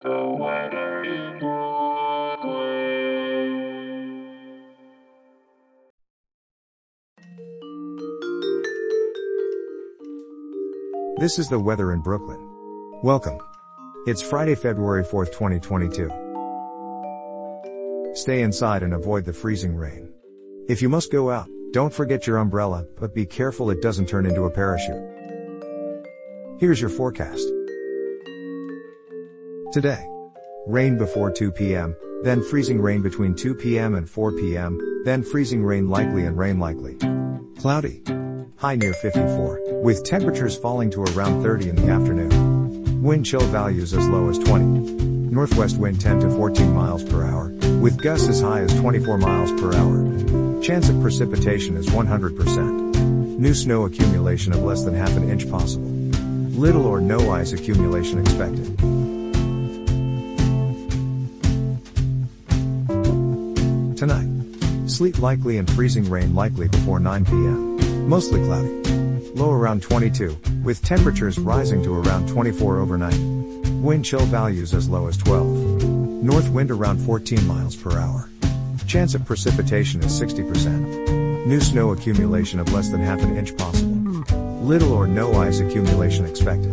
The Weather in Brooklyn. This is The Weather in Brooklyn. Welcome. It's Friday, February 4th, 2022. Stay inside and avoid the freezing rain. If you must go out, don't forget your umbrella, but be careful it doesn't turn into a parachute. Here's your forecast. Today. Rain before 2 p.m., then freezing rain between 2 p.m. and 4 p.m., then freezing rain likely and rain likely. Cloudy. High near 54, with temperatures falling to around 30 in the afternoon. Wind chill values as low as 20. Northwest wind 10 to 14 miles per hour, with gusts as high as 24 miles per hour. Chance of precipitation is 100%. New snow accumulation of less than half an inch possible. Little or no ice accumulation expected. Tonight. Sleet likely and freezing rain likely before 9 p.m. Mostly cloudy. Low around 22, with temperatures rising to around 24 overnight. Wind chill values as low as 12. North wind around 14 miles per hour. Chance of precipitation is 60%. New snow accumulation of less than half an inch possible. Little or no ice accumulation expected.